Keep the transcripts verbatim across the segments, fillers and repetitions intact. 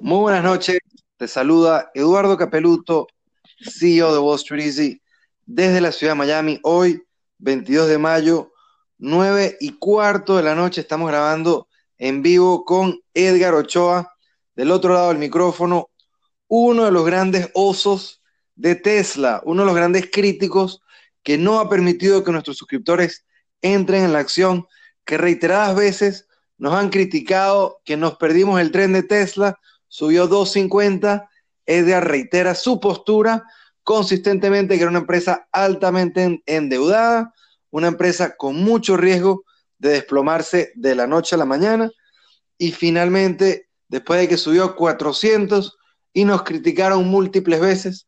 Muy buenas noches, te saluda Eduardo Capeluto, C E O de Wall Street Easy, desde la ciudad de Miami. Hoy, veintidós de mayo, nueve y cuarto de la noche, estamos grabando en vivo con Edgar Ochoa, del otro lado del micrófono, uno de los grandes osos de Tesla, uno de los grandes críticos que no ha permitido que nuestros suscriptores entren en la acción, que reiteradas veces nos han criticado que nos perdimos el tren de Tesla. Subió dos cincuenta, Edgar reitera su postura consistentemente, que era una empresa altamente endeudada, una empresa con mucho riesgo de desplomarse de la noche a la mañana, y finalmente, después de que subió a cuatrocientos y nos criticaron múltiples veces,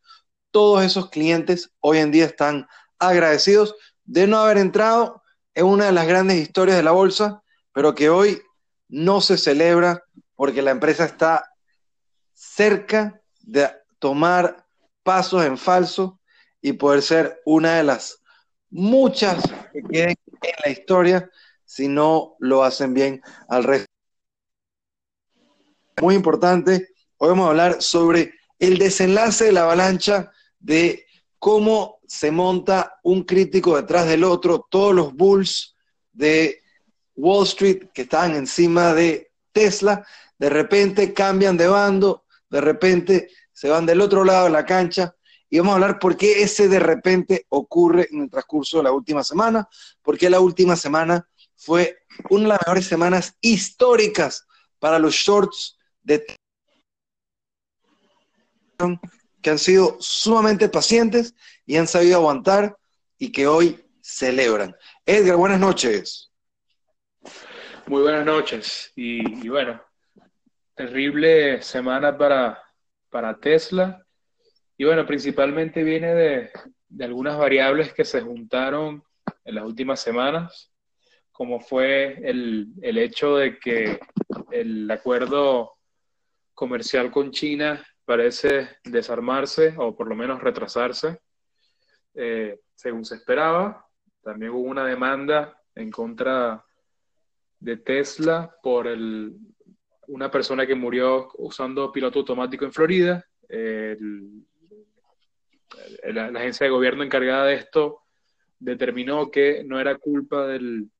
todos esos clientes hoy en día están agradecidos de no haber entrado en una de las grandes historias de la bolsa, pero que hoy no se celebra porque la empresa está cerca de tomar pasos en falso y poder ser una de las muchas que queden en la historia si no lo hacen bien al resto. Muy importante, hoy vamos a hablar sobre el desenlace de la avalancha, de cómo se monta un crítico detrás del otro, todos los bulls de Wall Street que estaban encima de Tesla, de repente cambian de bando, de repente se van del otro lado de la cancha, y vamos a hablar por qué ese de repente ocurre en el transcurso de la última semana, porque la última semana fue una de las mejores semanas históricas para los shorts de Tesla, que han sido sumamente pacientes y han sabido aguantar y que hoy celebran. Edgar, buenas noches. Muy buenas noches, y, y bueno, terrible semana para, para Tesla. Y bueno, principalmente viene de, de algunas variables que se juntaron en las últimas semanas, como fue el, el hecho de que el acuerdo comercial con China parece desarmarse, o por lo menos retrasarse, eh, según se esperaba. También hubo una demanda en contra de Tesla por el, una persona que murió usando piloto automático en Florida. Eh, el, La, la agencia de gobierno encargada de esto determinó que no era culpa del,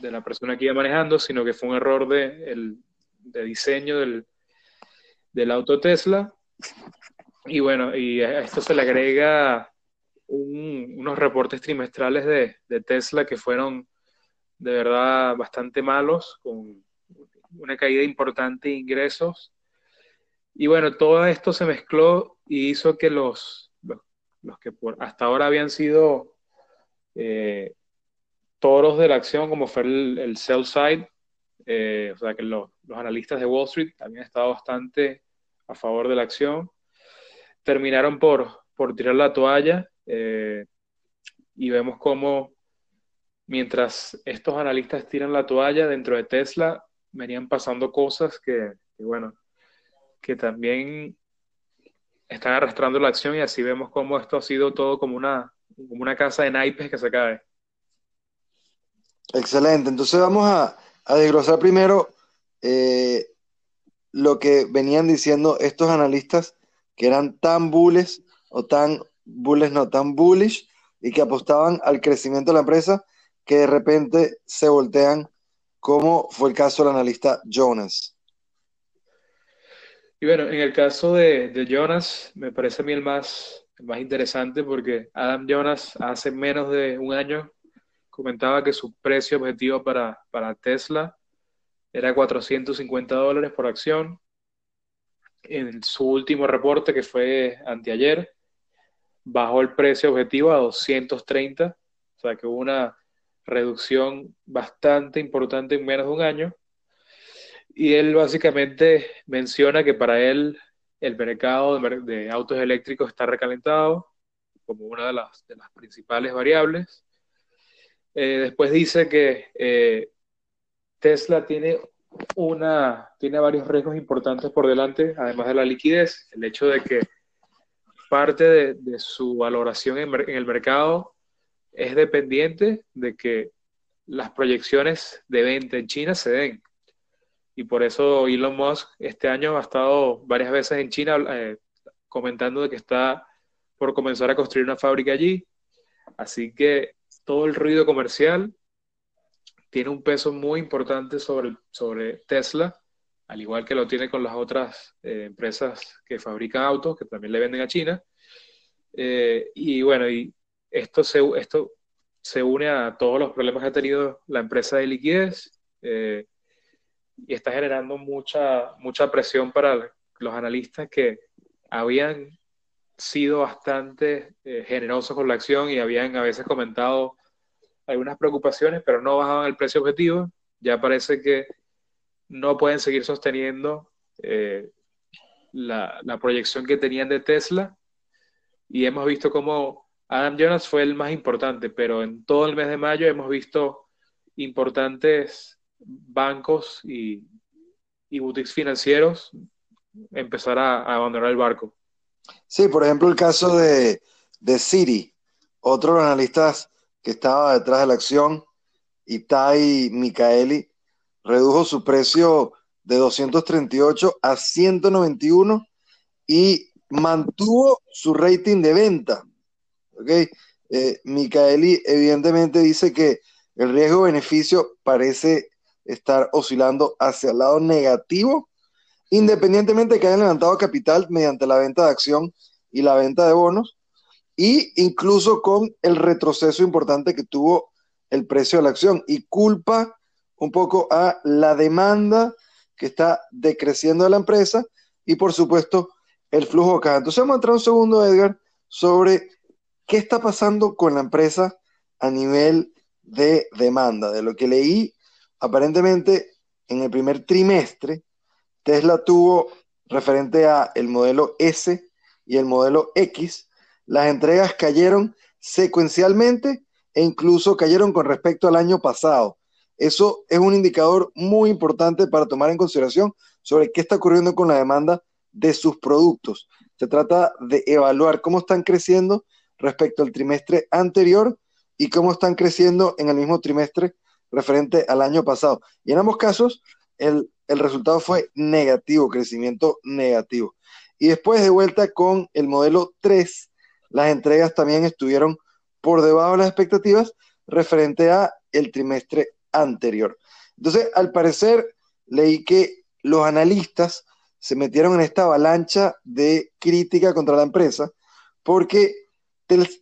de la persona que iba manejando, sino que fue un error de, el, de diseño del, del auto Tesla. Y bueno, y a esto se le agrega un, unos reportes trimestrales de, de Tesla que fueron de verdad bastante malos, con una caída importante de ingresos. Y bueno, todo esto se mezcló y hizo que los los que por hasta ahora habían sido eh, toros de la acción, como fue el, el sell side, eh, o sea que lo, los analistas de Wall Street habían estado bastante a favor de la acción, terminaron por, por tirar la toalla, eh, y vemos cómo mientras estos analistas tiran la toalla, dentro de Tesla venían pasando cosas que, que bueno, que también están arrastrando la acción, y así vemos cómo esto ha sido todo como una, como una casa de naipes que se cae. Excelente, entonces vamos a, a desglosar primero eh, lo que venían diciendo estos analistas que eran tan bullish, o tan bullish, no, tan bullish, y que apostaban al crecimiento de la empresa, que de repente se voltean, como fue el caso del analista Jonas. Y bueno, en el caso de, de Jonas, me parece a mí el más, el más interesante, porque Adam Jonas hace menos de un año comentaba que su precio objetivo para, para Tesla era cuatrocientos cincuenta dólares por acción. En su último reporte, que fue anteayer, bajó el precio objetivo a doscientos treinta, o sea que hubo una reducción bastante importante en menos de un año. Y él básicamente menciona que para él el mercado de autos eléctricos está recalentado, como una de las, de las principales variables. Eh, después dice que eh, Tesla tiene, una, tiene varios riesgos importantes por delante, además de la liquidez, el hecho de que parte de, de su valoración en, en el mercado es dependiente de que las proyecciones de venta en China se den. y por eso Elon Musk este año ha estado varias veces en China eh, comentando de que está por comenzar a construir una fábrica allí. Así que todo el ruido comercial tiene un peso muy importante sobre, sobre Tesla, al igual que lo tiene con las otras eh, empresas que fabrican autos, que también le venden a China. Eh, y bueno, y esto se, esto se une a todos los problemas que ha tenido la empresa de liquidez eh, y está generando mucha, mucha presión para los analistas que habían sido bastante eh, generosos con la acción y habían a veces comentado algunas preocupaciones, pero no bajaban el precio objetivo. Ya parece que no pueden seguir sosteniendo eh, la, la proyección que tenían de Tesla, y hemos visto cómo Adam Jonas fue el más importante, pero en todo el mes de mayo hemos visto importantes bancos y, y boutiques financieros empezar a, a abandonar el barco. Sí, por ejemplo, el caso de, de Citi, otro de los analistas que estaba detrás de la acción, Itay Micaeli, redujo su precio de doscientos treinta y ocho a ciento noventa y uno y mantuvo su rating de venta. ¿Okay? Eh, Micaeli evidentemente dice que el riesgo-beneficio parece estar oscilando hacia el lado negativo, independientemente de que hayan levantado capital mediante la venta de acción y la venta de bonos, y incluso con el retroceso importante que tuvo el precio de la acción, y culpa un poco a la demanda que está decreciendo de la empresa y por supuesto el flujo de caja. Entonces vamos a entrar un segundo, Edgar, sobre qué está pasando con la empresa a nivel de demanda. De lo que leí, aparentemente en el primer trimestre Tesla tuvo, referente a el modelo S y el modelo X, las entregas cayeron secuencialmente e incluso cayeron con respecto al año pasado. Eso es un indicador muy importante para tomar en consideración sobre qué está ocurriendo con la demanda de sus productos. Se trata de evaluar cómo están creciendo respecto al trimestre anterior y cómo están creciendo en el mismo trimestre referente al año pasado. Y en ambos casos, el El resultado fue negativo, crecimiento negativo. Y después, de vuelta con el modelo tres, las entregas también estuvieron por debajo de las expectativas referente a el trimestre anterior. Entonces, al parecer, leí que los analistas se metieron en esta avalancha de crítica contra la empresa porque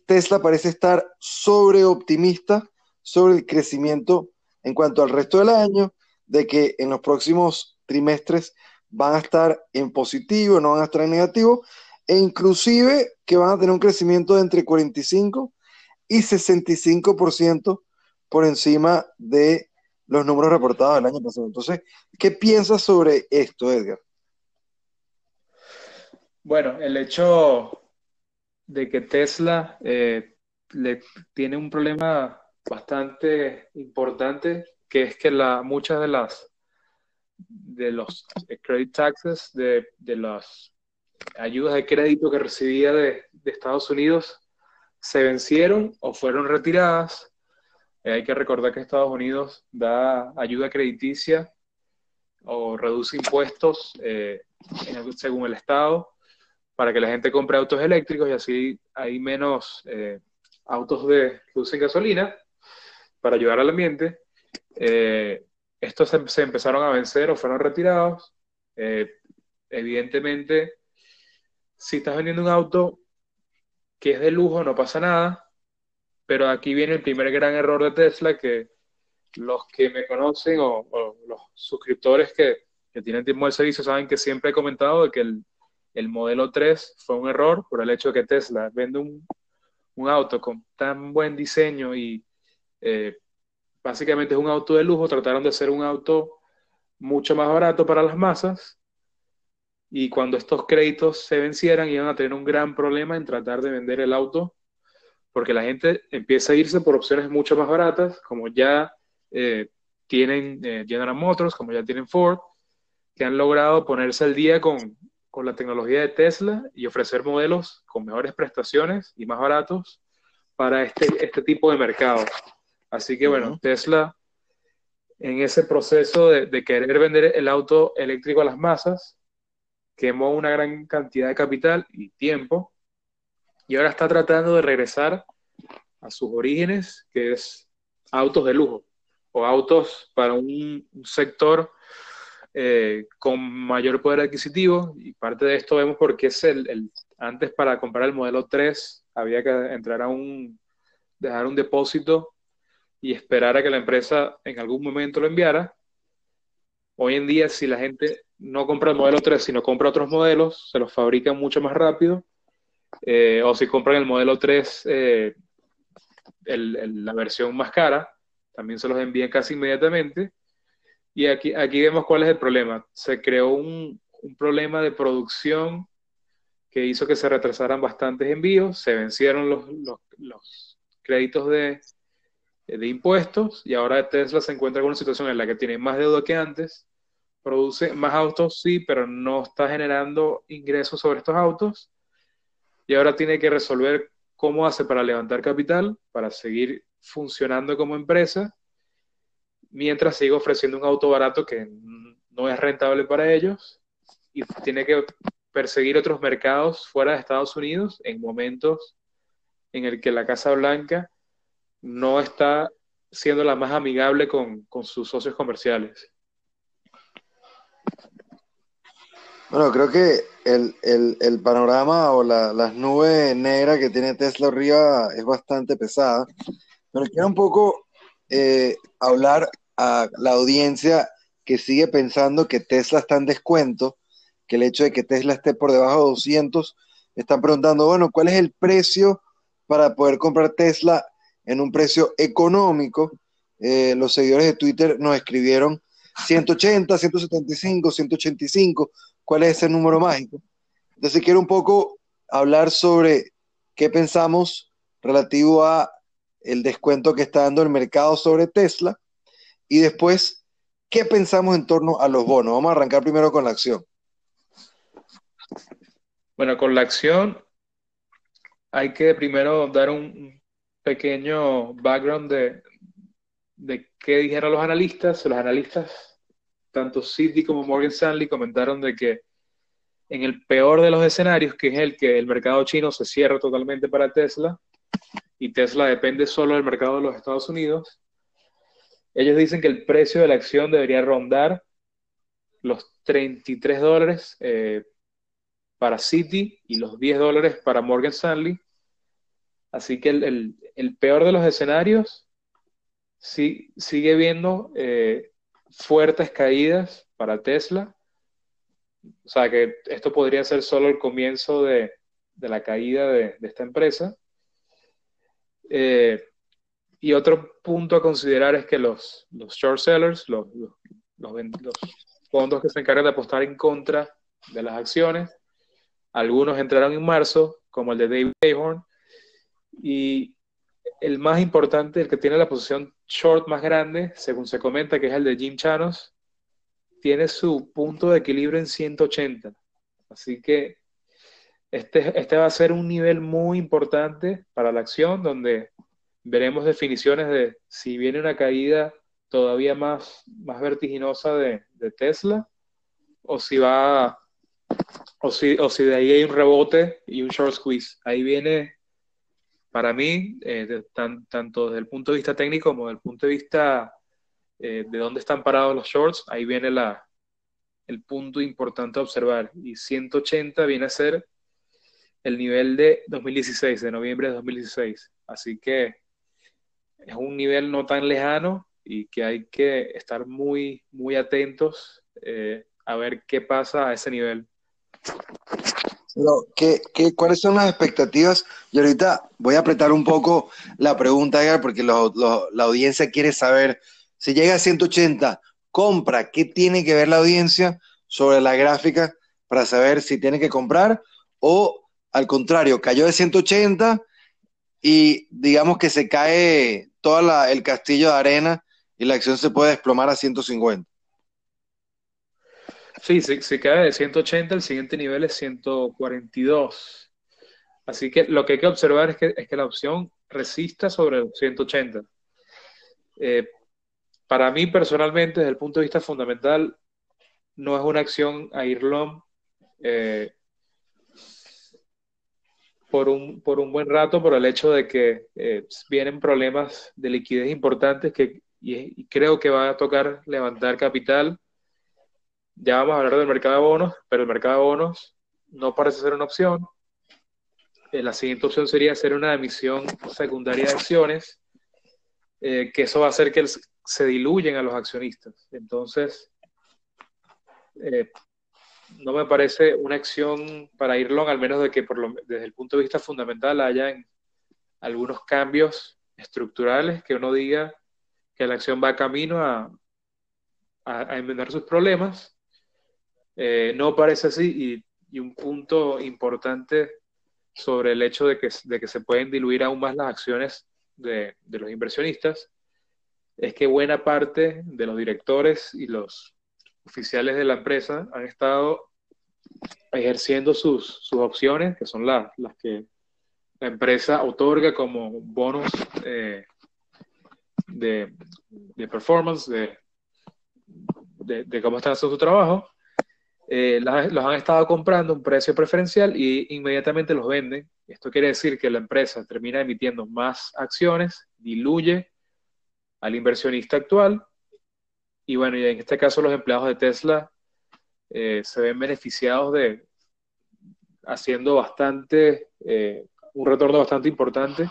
Tesla parece estar sobreoptimista sobre el crecimiento en cuanto al resto del año, de que en los próximos trimestres van a estar en positivo, no van a estar en negativo, e inclusive que van a tener un crecimiento de entre cuarenta y cinco y sesenta y cinco por ciento por encima de los números reportados del año pasado. Entonces, ¿qué piensas sobre esto, Edgar? Bueno, el hecho de que Tesla eh, le tiene un problema bastante importante, que es que la, muchas de las de los credit taxes, de, de las ayudas de crédito que recibía de, de Estados Unidos, se vencieron o fueron retiradas. Eh, hay que recordar que Estados Unidos da ayuda crediticia o reduce impuestos eh, en, según el estado, para que la gente compre autos eléctricos y así hay menos eh, autos de, que usen gasolina para ayudar al ambiente. Eh, estos se, se empezaron a vencer o fueron retirados. Eh, evidentemente, si estás vendiendo un auto que es de lujo, no pasa nada, pero aquí viene el primer gran error de Tesla, que los que me conocen o, o los suscriptores que, que tienen tiempo del servicio saben que siempre he comentado de que el, el modelo tres fue un error por el hecho de que Tesla vende un, un auto con tan buen diseño y eh, básicamente es un auto de lujo. Trataron de hacer un auto mucho más barato para las masas, y cuando estos créditos se vencieran iban a tener un gran problema en tratar de vender el auto, porque la gente empieza a irse por opciones mucho más baratas, como ya eh, tienen eh, General Motors, como ya tienen Ford, que han logrado ponerse al día con, con la tecnología de Tesla y ofrecer modelos con mejores prestaciones y más baratos para este, este tipo de mercado. Así que bueno, uh-huh. Tesla en ese proceso de, de querer vender el auto eléctrico a las masas, quemó una gran cantidad de capital y tiempo, y ahora está tratando de regresar a sus orígenes, que es autos de lujo, o autos para un, un sector eh, con mayor poder adquisitivo, y parte de esto vemos por qué es el, el, antes para comprar el modelo tres había que entrar a un, dejar un depósito y esperar a que la empresa en algún momento lo enviara. Hoy en día, si la gente no compra el modelo tres, sino compra otros modelos, se los fabrican mucho más rápido, eh, o si compran el modelo tres, eh, el, el, la versión más cara, también se los envían casi inmediatamente. Y aquí, aquí vemos cuál es el problema. Se creó un, un problema de producción que hizo que se retrasaran bastantes envíos, se vencieron los, los, los créditos de... de impuestos, y ahora Tesla se encuentra con una situación en la que tiene más deuda que antes, produce más autos, sí, pero no está generando ingresos sobre estos autos, y ahora tiene que resolver cómo hace para levantar capital, para seguir funcionando como empresa, mientras sigue ofreciendo un auto barato que no es rentable para ellos, y tiene que perseguir otros mercados fuera de Estados Unidos, en momentos en el que la Casa Blanca no está siendo la más amigable con, con sus socios comerciales. Bueno, creo que el, el, el panorama o la, las nubes negras que tiene Tesla arriba es bastante pesada, pero quiero un poco eh, hablar a la audiencia que sigue pensando que Tesla está en descuento, que el hecho de que Tesla esté por debajo de doscientos, están preguntando, bueno, ¿cuál es el precio para poder comprar Tesla en un precio económico? Eh, los seguidores de Twitter nos escribieron ciento ochenta, ciento setenta y cinco, ciento ochenta y cinco, ¿cuál es ese número mágico? Entonces quiero un poco hablar sobre qué pensamos relativo a el descuento que está dando el mercado sobre Tesla, y después qué pensamos en torno a los bonos. Vamos a arrancar primero con la acción. Bueno, con la acción hay que primero dar un pequeño background de, de qué dijeron los analistas. Los analistas, tanto Citi como Morgan Stanley, comentaron de que en el peor de los escenarios, que es el que el mercado chino se cierra totalmente para Tesla y Tesla depende solo del mercado de los Estados Unidos, ellos dicen que el precio de la acción debería rondar los treinta y tres dólares eh, para Citi y los diez dólares para Morgan Stanley. Así que el, el, el peor de los escenarios, sí, sigue viendo eh, fuertes caídas para Tesla. O sea que esto podría ser solo el comienzo de, de la caída de, de esta empresa. Eh, y otro punto a considerar es que los, los short sellers, los, los, los, los fondos que se encargan de apostar en contra de las acciones, algunos entraron en marzo, como el de David Bayhorn, y el más importante, el que tiene la posición short más grande, según se comenta, que es el de Jim Chanos, tiene su punto de equilibrio en ciento ochenta. Así que este, este va a ser un nivel muy importante para la acción, donde veremos definiciones de si viene una caída todavía más, más vertiginosa de, de Tesla, o si va, o si, o si de ahí hay un rebote y un short squeeze. Ahí viene... Para mí, eh, de, tan, tanto desde el punto de vista técnico como desde el punto de vista eh, de dónde están parados los shorts, ahí viene la, el punto importante a observar. Y ciento ochenta viene a ser el nivel de dos mil dieciséis, de noviembre de dos mil dieciséis. Así que es un nivel no tan lejano y que hay que estar muy, muy atentos eh, a ver qué pasa a ese nivel. Pero, ¿qué, qué, ¿cuáles son las expectativas? Y ahorita voy a apretar un poco la pregunta, Edgar, porque lo, lo, la audiencia quiere saber, si llega a ciento ochenta, compra, ¿qué tiene que ver la audiencia sobre la gráfica para saber si tiene que comprar? O, al contrario, cayó de ciento ochenta y digamos que se cae todo el castillo de arena y la acción se puede desplomar a ciento cincuenta. Sí, si, si cae de ciento ochenta, el siguiente nivel es ciento cuarenta y dos. Así que lo que hay que observar es que, es que la opción resista sobre ciento ochenta. Eh, para mí personalmente, desde el punto de vista fundamental, no es una acción a Irlom eh, por, un, por un buen rato, por el hecho de que eh, vienen problemas de liquidez importantes que, y, y creo que va a tocar levantar capital. Ya vamos a hablar del mercado de bonos, pero el mercado de bonos no parece ser una opción. Eh, la siguiente opción sería hacer una emisión secundaria de acciones, eh, que eso va a hacer que el, se diluyen a los accionistas. Entonces, eh, no me parece una acción para ir long, al menos de que por lo, desde el punto de vista fundamental hayan algunos cambios estructurales que uno diga que la acción va camino a, a, a enmendar sus problemas. Eh, no parece así, y, y un punto importante sobre el hecho de que, de que se pueden diluir aún más las acciones de, de los inversionistas, es que buena parte de los directores y los oficiales de la empresa han estado ejerciendo sus, sus opciones, que son la, las que la empresa otorga como bonos eh, de, de performance, de, de, de cómo están haciendo su trabajo. Eh, los han estado comprando a un precio preferencial y inmediatamente los venden. Esto quiere decir que la empresa termina emitiendo más acciones, diluye al inversionista actual, y bueno, y en este caso los empleados de Tesla eh, se ven beneficiados de haciendo bastante, eh, un retorno bastante importante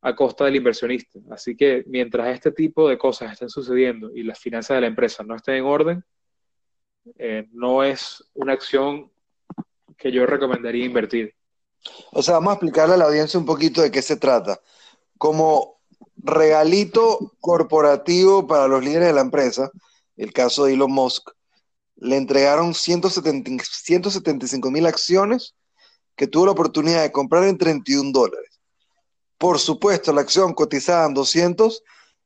a costa del inversionista. Así que mientras este tipo de cosas estén sucediendo y las finanzas de la empresa no estén en orden, Eh, no es una acción que yo recomendaría invertir. O sea, vamos a explicarle a la audiencia un poquito de qué se trata. Como regalito corporativo para los líderes de la empresa, el caso de Elon Musk, le entregaron ciento setenta y cinco mil acciones que tuvo la oportunidad de comprar en treinta y un dólares. Por supuesto, la acción cotizada en doscientos,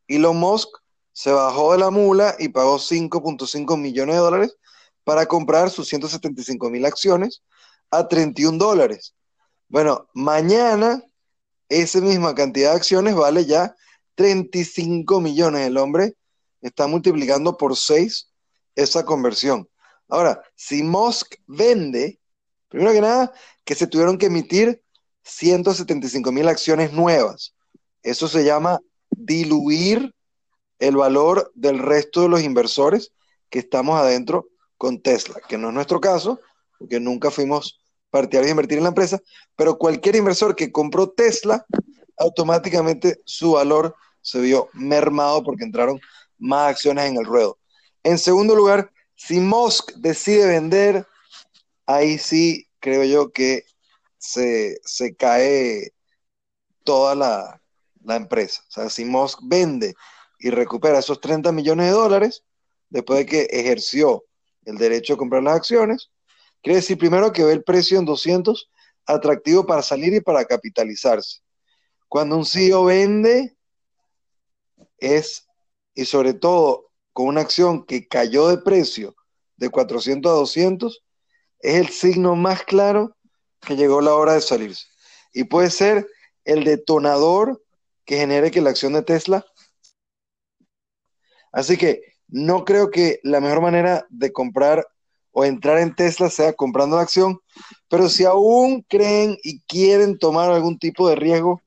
Elon Musk se bajó de la mula y pagó cinco punto cinco millones de dólares para comprar sus ciento setenta y cinco mil acciones a treinta y un dólares. Bueno, mañana esa misma cantidad de acciones vale ya treinta y cinco millones. El hombre está multiplicando por seis esa conversión. Ahora, si Musk vende, primero que nada, que se tuvieron que emitir ciento setenta y cinco mil acciones nuevas. Eso se llama diluir el valor del resto de los inversores que estamos adentro con Tesla, que no es nuestro caso, porque nunca fuimos partidarios de invertir en la empresa, pero cualquier inversor que compró Tesla, automáticamente su valor se vio mermado porque entraron más acciones en el ruedo. En segundo lugar, si Musk decide vender, ahí sí creo yo que se, se cae toda la, la empresa. O sea, si Musk vende y recupera esos treinta millones de dólares, después de que ejerció el derecho a comprar las acciones, quiere decir primero que ve el precio en doscientos atractivo para salir y para capitalizarse. Cuando un C E O vende, es, y sobre todo con una acción que cayó de precio de cuatrocientos a doscientos, es el signo más claro que llegó la hora de salirse. Y puede ser el detonador que genere que la acción de Tesla. Así que no creo que la mejor manera de comprar o entrar en Tesla sea comprando la acción, pero si aún creen y quieren tomar algún tipo de riesgo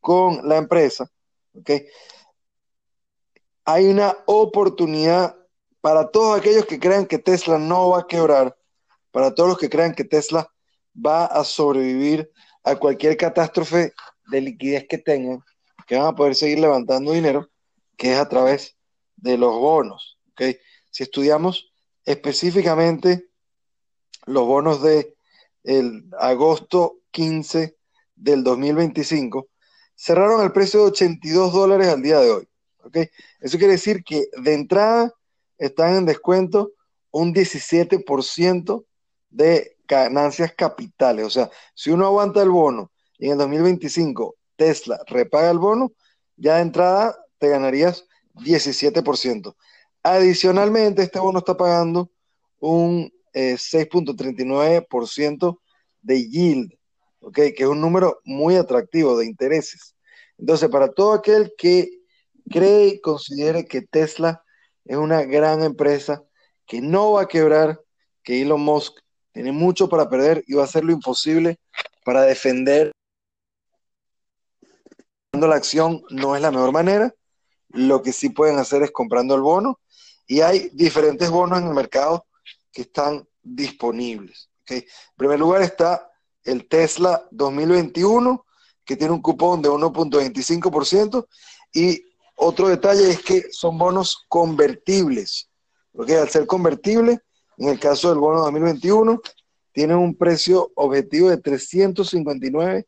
con la empresa, ¿okay? Hay una oportunidad para todos aquellos que crean que Tesla no va a quebrar, para todos los que crean que Tesla va a sobrevivir a cualquier catástrofe de liquidez que tengan, que van a poder seguir levantando dinero, que es a través de los bonos, ¿okay? Si estudiamos específicamente los bonos de el agosto quince del dos mil veinticinco, cerraron al precio de ochenta y dos dólares al día de hoy, ¿okay? Eso quiere decir que de entrada están en descuento un diecisiete por ciento de ganancias capitales. O sea, si uno aguanta el bono y en el dos mil veinticinco Tesla repaga el bono, ya de entrada te ganarías diecisiete por ciento. Adicionalmente, este bono está pagando un eh, seis punto treinta y nueve por ciento de yield, ¿okay? Que es un número muy atractivo de intereses. Entonces, para todo aquel que cree y considere que Tesla es una gran empresa que no va a quebrar, que Elon Musk tiene mucho para perder y va a hacer lo imposible para defender la acción. No es la mejor manera. Lo que sí pueden hacer es comprando el bono, y hay diferentes bonos en el mercado que están disponibles, ¿okay? En primer lugar está el Tesla dos mil veintiuno, que tiene un cupón de uno punto veinticinco por ciento, y otro detalle es que son bonos convertibles, ¿okay? Al ser convertible, en el caso del bono dos mil veintiuno, tiene un precio objetivo de trescientos cincuenta y nueve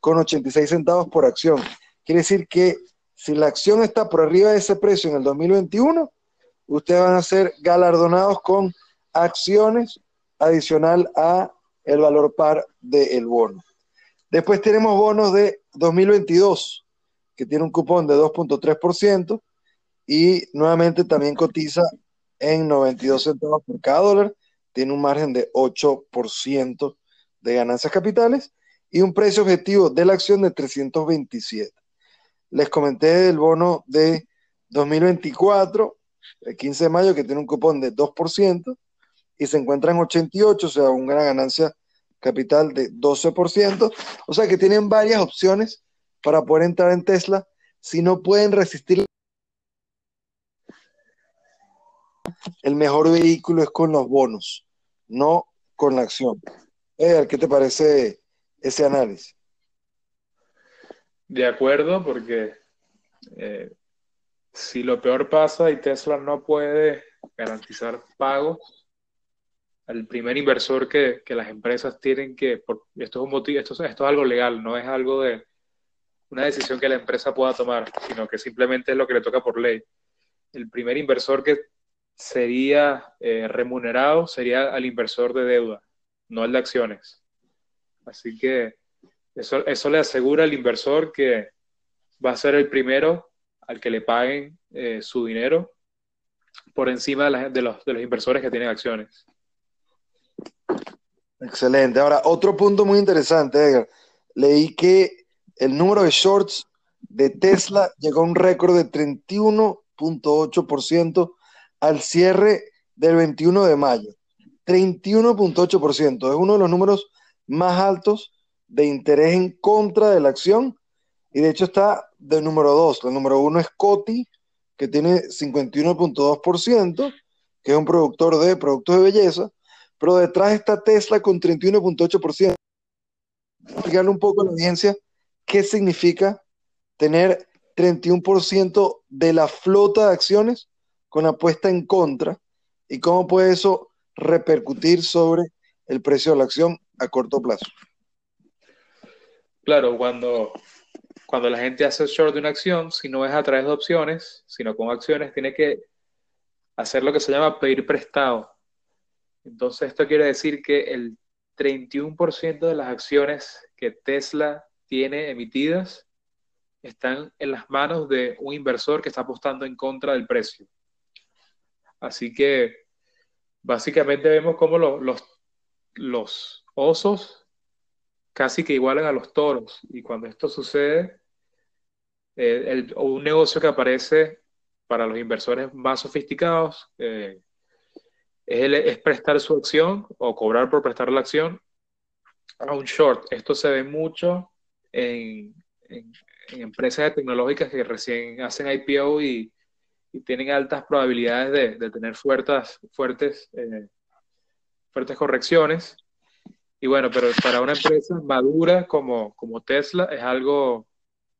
con ochenta y seis centavos por acción. Quiere decir que si la acción está por arriba de ese precio en el dos mil veintiuno, ustedes van a ser galardonados con acciones adicional a el valor par del bono. Después tenemos bonos de dos mil veintidós, que tiene un cupón de dos punto tres por ciento y nuevamente también cotiza en noventa y dos centavos por cada dólar. Tiene un margen de ocho por ciento de ganancias capitales y un precio objetivo de la acción de trescientos veintisiete. Les comenté del bono de dos mil veinticuatro, el quince de mayo, que tiene un cupón de dos por ciento y se encuentra en ochenta y ocho, o sea, una ganancia capital de doce por ciento. O sea que tienen varias opciones para poder entrar en Tesla si no pueden resistir. El mejor vehículo es con los bonos, no con la acción. Edgar, ¿qué te parece ese análisis? De acuerdo, porque eh, si lo peor pasa y Tesla no puede garantizar pagos, el primer inversor que, que las empresas tienen que, por, esto es un motivo, esto, esto es algo legal, no es algo de una decisión que la empresa pueda tomar, sino que simplemente es lo que le toca por ley. El primer inversor que sería eh, remunerado sería al inversor de deuda, no al de acciones. Así que Eso, eso le asegura al inversor que va a ser el primero al que le paguen eh, su dinero por encima de, la, de, los, de los inversores que tienen acciones. Excelente. Ahora, otro punto muy interesante, Edgar. Leí que el número de shorts de Tesla llegó a un récord de treinta y uno punto ocho por ciento al cierre del veintiuno de mayo. treinta y uno punto ocho por ciento. Es uno de los números más altos de interés en contra de la acción, y de hecho está de número dos. El número uno es Coty, que tiene cincuenta y uno punto dos por ciento, que es un productor de productos de belleza, pero detrás está Tesla con treinta y uno punto ocho por ciento. Voy a explicarle un poco a la audiencia qué significa tener treinta y uno por ciento de la flota de acciones con apuesta en contra y cómo puede eso repercutir sobre el precio de la acción a corto plazo. Claro, cuando, cuando la gente hace short de una acción, si no es a través de opciones, sino con acciones, tiene que hacer lo que se llama pedir prestado. Entonces esto quiere decir que el treinta y uno por ciento de las acciones que Tesla tiene emitidas están en las manos de un inversor que está apostando en contra del precio. Así que básicamente vemos cómo lo, los, los osos casi que igualan a los toros, y cuando esto sucede, eh, el, un negocio que aparece para los inversores más sofisticados eh, es, el, es prestar su acción o cobrar por prestar la acción a un short. Esto se ve mucho en, en, en empresas tecnológicas que recién hacen I P O y, y tienen altas probabilidades de, de tener fuertes, fuertes, eh, fuertes correcciones. Y bueno, pero para una empresa madura como, como Tesla es algo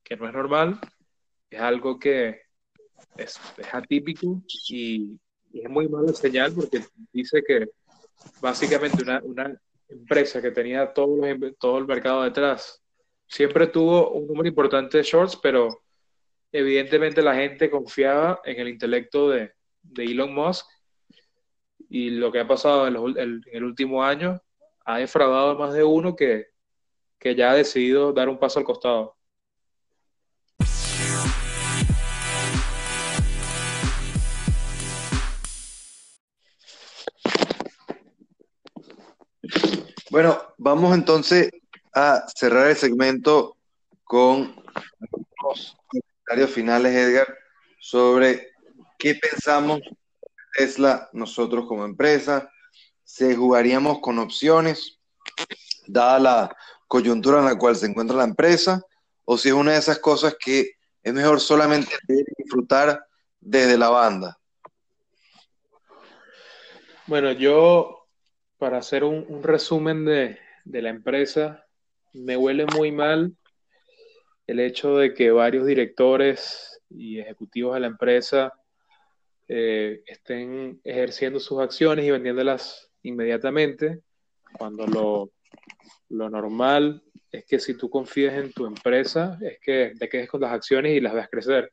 que no es normal, es algo que es, es atípico y, y es muy mala señal, porque dice que básicamente una, una empresa que tenía todo, los, todo el mercado detrás siempre tuvo un número importante de shorts, pero evidentemente la gente confiaba en el intelecto de, de Elon Musk, y lo que ha pasado en, los, en el último año ha defraudado más de uno que, que ya ha decidido dar un paso al costado. Bueno, vamos entonces a cerrar el segmento con los comentarios finales, Edgar, sobre qué pensamos de Tesla nosotros como empresa, se jugaríamos con opciones, dada la coyuntura en la cual se encuentra la empresa, o si es una de esas cosas que es mejor solamente disfrutar desde la banda. Bueno, yo, para hacer un, un resumen de, de la empresa, me huele muy mal el hecho de que varios directores y ejecutivos de la empresa eh, estén ejerciendo sus acciones y vendiéndolas inmediatamente, cuando lo, lo normal es que si tú confías en tu empresa, es que te quedes con las acciones y las veas crecer.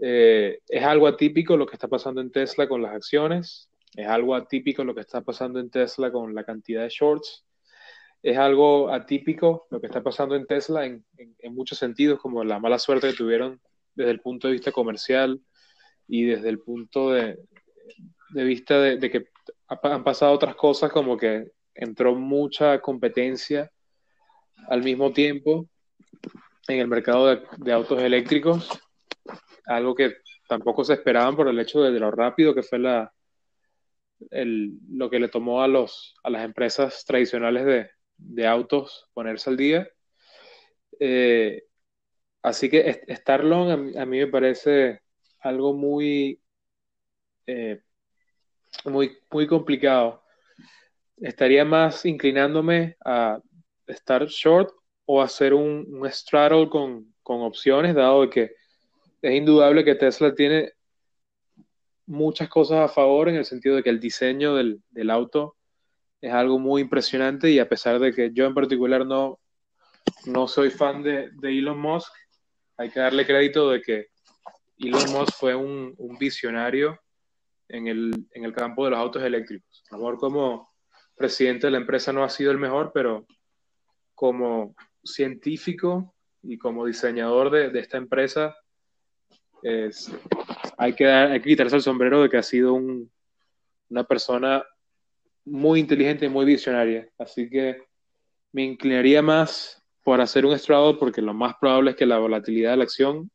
Eh, es algo atípico lo que está pasando en Tesla con las acciones, es algo atípico lo que está pasando en Tesla con la cantidad de shorts, es algo atípico lo que está pasando en Tesla en, en, en muchos sentidos, como la mala suerte que tuvieron desde el punto de vista comercial y desde el punto de, de vista de, de que han pasado otras cosas, como que entró mucha competencia al mismo tiempo en el mercado de, de autos eléctricos, algo que tampoco se esperaban por el hecho de, de lo rápido que fue la el, lo que le tomó a los a las empresas tradicionales de, de autos ponerse al día. Eh, así que estar long a, a mí me parece algo muy eh, muy muy complicado. Estaría más inclinándome a estar short o hacer un, un straddle con, con opciones, dado que es indudable que Tesla tiene muchas cosas a favor, en el sentido de que el diseño del, del auto es algo muy impresionante, y a pesar de que yo en particular no, no soy fan de, de Elon Musk, hay que darle crédito de que Elon Musk fue un, un visionario en el, en el campo de los autos eléctricos. A lo mejor como presidente de la empresa no ha sido el mejor, pero como científico y como diseñador de, de esta empresa, es, hay, que dar, hay que quitarse el sombrero de que ha sido un, una persona muy inteligente y muy visionaria. Así que me inclinaría más por hacer un straddle, porque lo más probable es que la volatilidad de la acción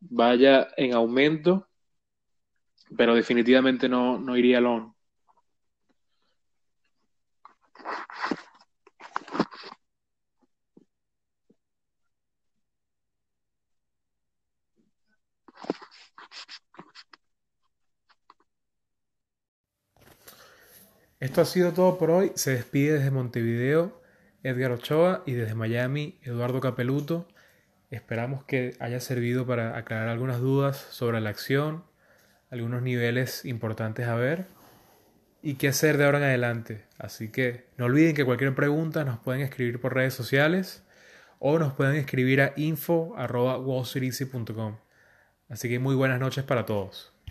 vaya en aumento, pero definitivamente no, no iría long. Esto ha sido todo por hoy. Se despide desde Montevideo Edgar Ochoa y desde Miami Eduardo Capeluto. Esperamos que haya servido para aclarar algunas dudas sobre la acción, algunos niveles importantes a ver y qué hacer de ahora en adelante. Así que no olviden que cualquier pregunta nos pueden escribir por redes sociales o nos pueden escribir a info arroba wall street easy punto com. Así que muy buenas noches para todos.